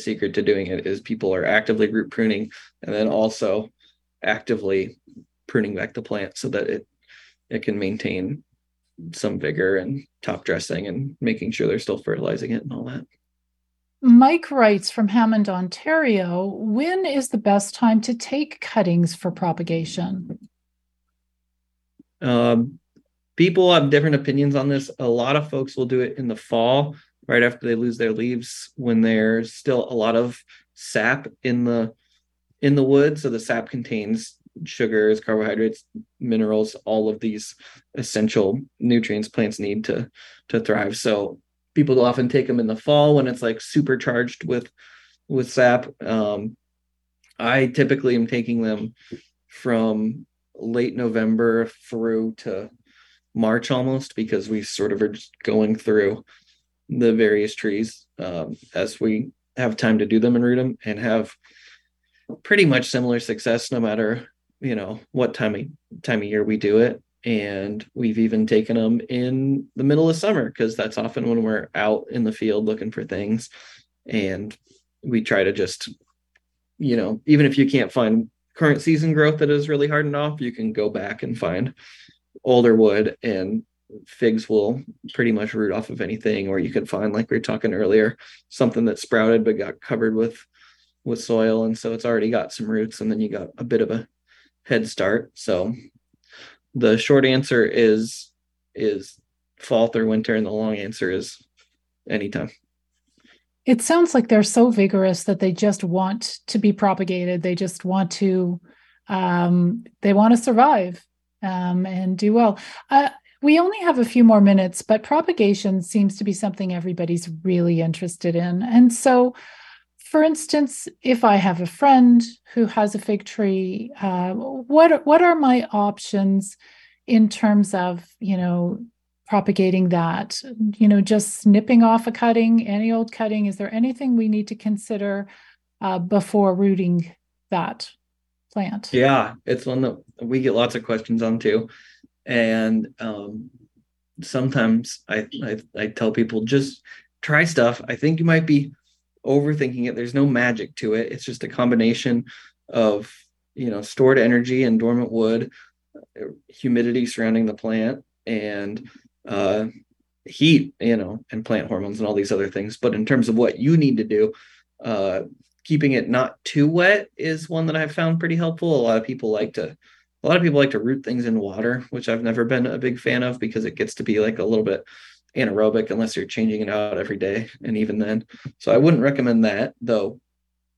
secret to doing it is people are actively root pruning and then also actively pruning back the plant so that it can maintain some vigor and top dressing and making sure they're still fertilizing it and all that. Mike writes from Hammond, Ontario, when is the best time to take cuttings for propagation? People have different opinions on this. A lot of folks will do it in the fall, right after they lose their leaves, when there's still a lot of sap in the wood. So the sap contains sugars, carbohydrates, minerals, all of these essential nutrients plants need to thrive. So people often take them in the fall when it's like supercharged with sap. I typically am taking them from late November through to March almost, because we sort of are just going through the various trees as we have time to do them and root them, and have pretty much similar success no matter what time of year we do it. And we've even taken them in the middle of summer, because that's often when we're out in the field looking for things. And we try to just, even if you can't find current season growth that is really hardened off, you can go back and find older wood, and figs will pretty much root off of anything. Or you could find, like we were talking earlier, something that sprouted but got covered with soil, and so it's already got some roots, and then you got a bit of a head start. So the short answer is fall through winter, and the long answer is anytime. It sounds like they're so vigorous that they just want to be propagated. They just want to survive and do well. We only have a few more minutes, but propagation seems to be something everybody's really interested in. And so, for instance, if I have a friend who has a fig tree, what are my options in terms of, propagating that? Just snipping off a cutting, any old cutting? Is there anything we need to consider before rooting that plant? Yeah, it's one that we get lots of questions on too. And sometimes I tell people, just try stuff. I think you might be overthinking it. There's no magic to it. It's just a combination of, stored energy and dormant wood, humidity surrounding the plant, and heat, and plant hormones and all these other things. But in terms of what you need to do, keeping it not too wet is one that I've found pretty helpful. A lot of people like to root things in water, which I've never been a big fan of, because it gets to be like a little bit anaerobic unless you're changing it out every day. And even then, so I wouldn't recommend that, though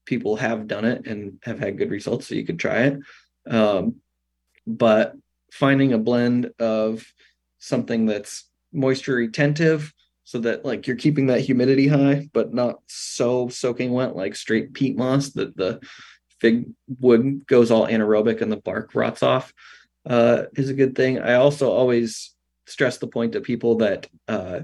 people have done it and have had good results. So you could try it. But finding a blend of something that's moisture retentive, so that like you're keeping that humidity high, but not so soaking wet, like straight peat moss that the fig wood goes all anaerobic and the bark rots off, is a good thing. I also always stress the point to people that a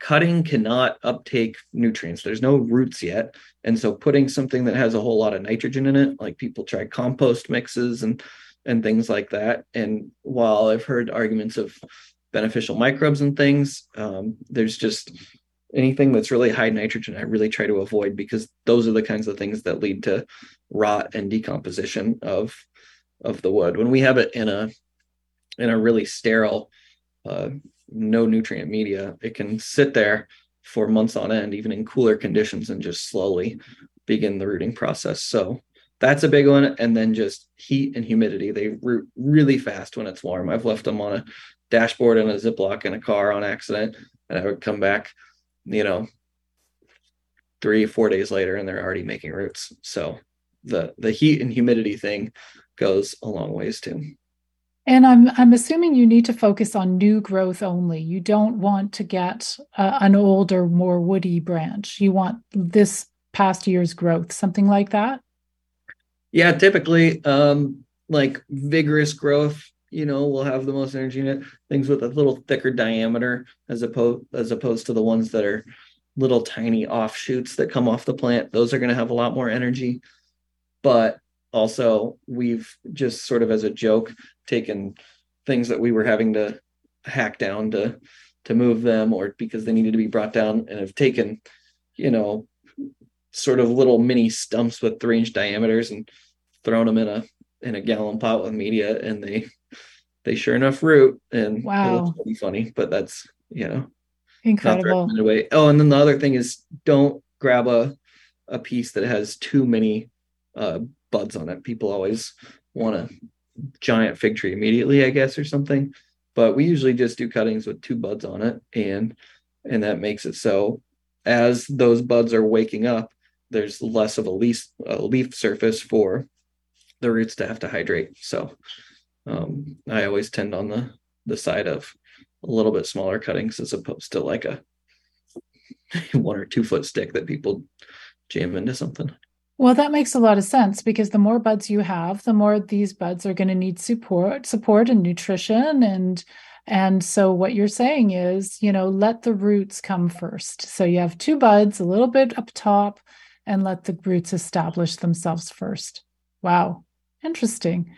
cutting cannot uptake nutrients. There's no roots yet. And so putting something that has a whole lot of nitrogen in it, like people try compost mixes and things like that. And while I've heard arguments of beneficial microbes and things, there's just anything that's really high nitrogen, I really try to avoid, because those are the kinds of things that lead to rot and decomposition of the wood. When we have it in a really sterile, no nutrient media, it can sit there for months on end, even in cooler conditions, and just slowly begin the rooting process. So that's a big one. And then just heat and humidity. They root really fast when it's warm. I've left them on a dashboard and a Ziploc in a car on accident, and I would come back, 3 or 4 days later, and they're already making roots. So the heat and humidity thing goes a long ways too. And I'm assuming you need to focus on new growth only. You don't want to get an older, more woody branch. You want this past year's growth, something like that? Yeah, typically like vigorous growth, will have the most energy in it. Things with a little thicker diameter as opposed to the ones that are little tiny offshoots that come off the plant. Those are going to have a lot more energy. But also, we've just sort of as a joke taken things that we were having to hack down to move them, or because they needed to be brought down, and have taken, sort of little mini stumps with 3-inch diameters and thrown them in a gallon pot with media, and they sure enough root. And wow, it looks really funny, but that's incredible. Oh, and then the other thing is, don't grab a piece that has too many buds on it. People always want a giant fig tree immediately, I guess, or something, but we usually just do cuttings with 2 buds on it, and that makes it so as those buds are waking up, there's less of a leaf surface for the roots to have to hydrate. So I always tend on the side of a little bit smaller cuttings as opposed to like a 1 or 2 foot stick that people jam into something. Well, that makes a lot of sense, because the more buds you have, the more these buds are going to need support and nutrition. And so what you're saying is, let the roots come first. So you have 2 buds, a little bit up top, and let the roots establish themselves first. Wow. Interesting.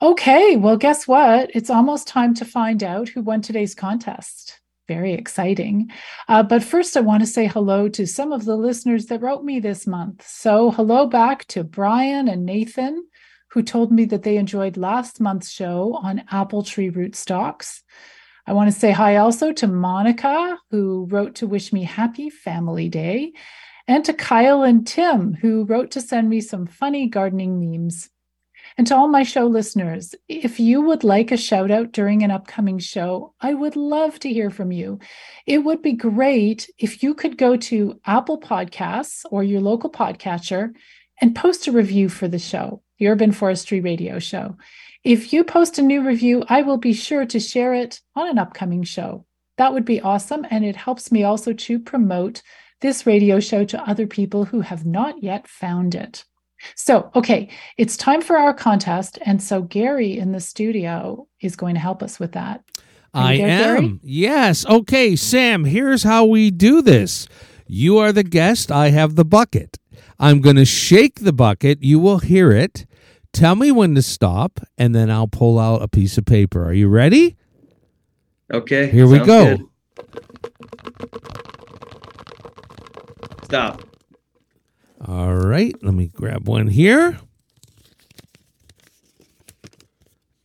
Okay. Well, guess what? It's almost time to find out who won today's contest. Very exciting. But first, I want to say hello to some of the listeners that wrote me this month. So hello back to Brian and Nathan, who told me that they enjoyed last month's show on apple tree rootstocks. I want to say hi also to Monica, who wrote to wish me happy Family Day, and to Kyle and Tim, who wrote to send me some funny gardening memes. And to all my show listeners, if you would like a shout out during an upcoming show, I would love to hear from you. It would be great if you could go to Apple Podcasts or your local podcatcher and post a review for the show, the Urban Forestry Radio Show. If you post a new review, I will be sure to share it on an upcoming show. That would be awesome. And it helps me also to promote this radio show to other people who have not yet found it. So, okay, it's time for our contest. And so Gary in the studio is going to help us with that. I am. Gary? Yes. Okay, Sam, here's how we do this. You are the guest. I have the bucket. I'm going to shake the bucket. You will hear it. Tell me when to stop, and then I'll pull out a piece of paper. Are you ready? Okay. Here we go. Good. Stop. All right, let me grab one here.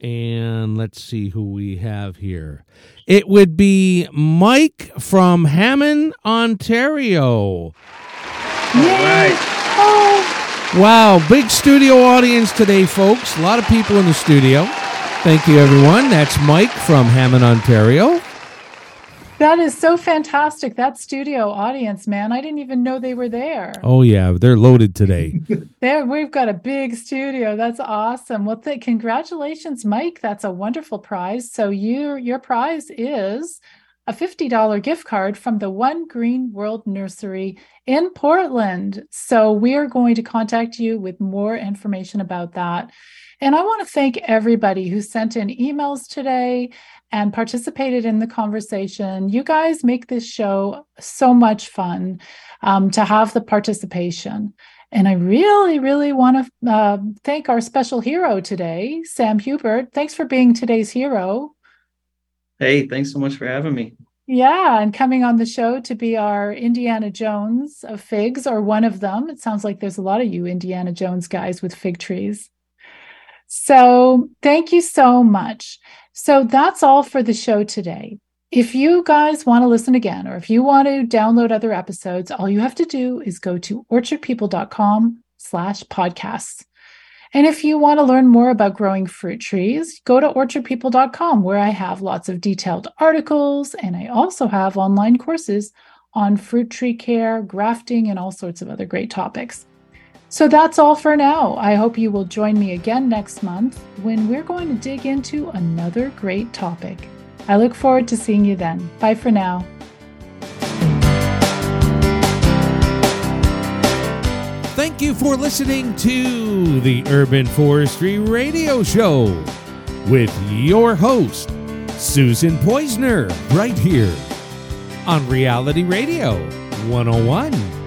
And let's see who we have here. It would be Mike from Hammond, Ontario. Yay. All right. Oh. Wow, big studio audience today, folks. A lot of people in the studio. Thank you, everyone. That's Mike from Hammond, Ontario. That is so fantastic. That studio audience, man. I didn't even know they were there. Oh, yeah. They're loaded today. We've got a big studio. That's awesome. Well, congratulations, Mike. That's a wonderful prize. So your prize is a $50 gift card from the One Green World Nursery in Portland. So we are going to contact you with more information about that. And I want to thank everybody who sent in emails today and participated in the conversation. You guys make this show so much fun to have the participation. And I really, really want to thank our special hero today, Sam Hubert. Thanks for being today's hero. Hey, thanks so much for having me. Yeah, and coming on the show to be our Indiana Jones of figs, or one of them. It sounds like there's a lot of you Indiana Jones guys with fig trees. So thank you so much. So that's all for the show today. If you guys want to listen again, or if you want to download other episodes, all you have to do is go to orchardpeople.com/podcasts. And if you want to learn more about growing fruit trees, go to orchardpeople.com, where I have lots of detailed articles, and I also have online courses on fruit tree care, grafting, and all sorts of other great topics. So that's all for now. I hope you will join me again next month when we're going to dig into another great topic. I look forward to seeing you then. Bye for now. Thank you for listening to the Urban Forestry Radio Show with your host, Susan Poizner, right here on Reality Radio 101.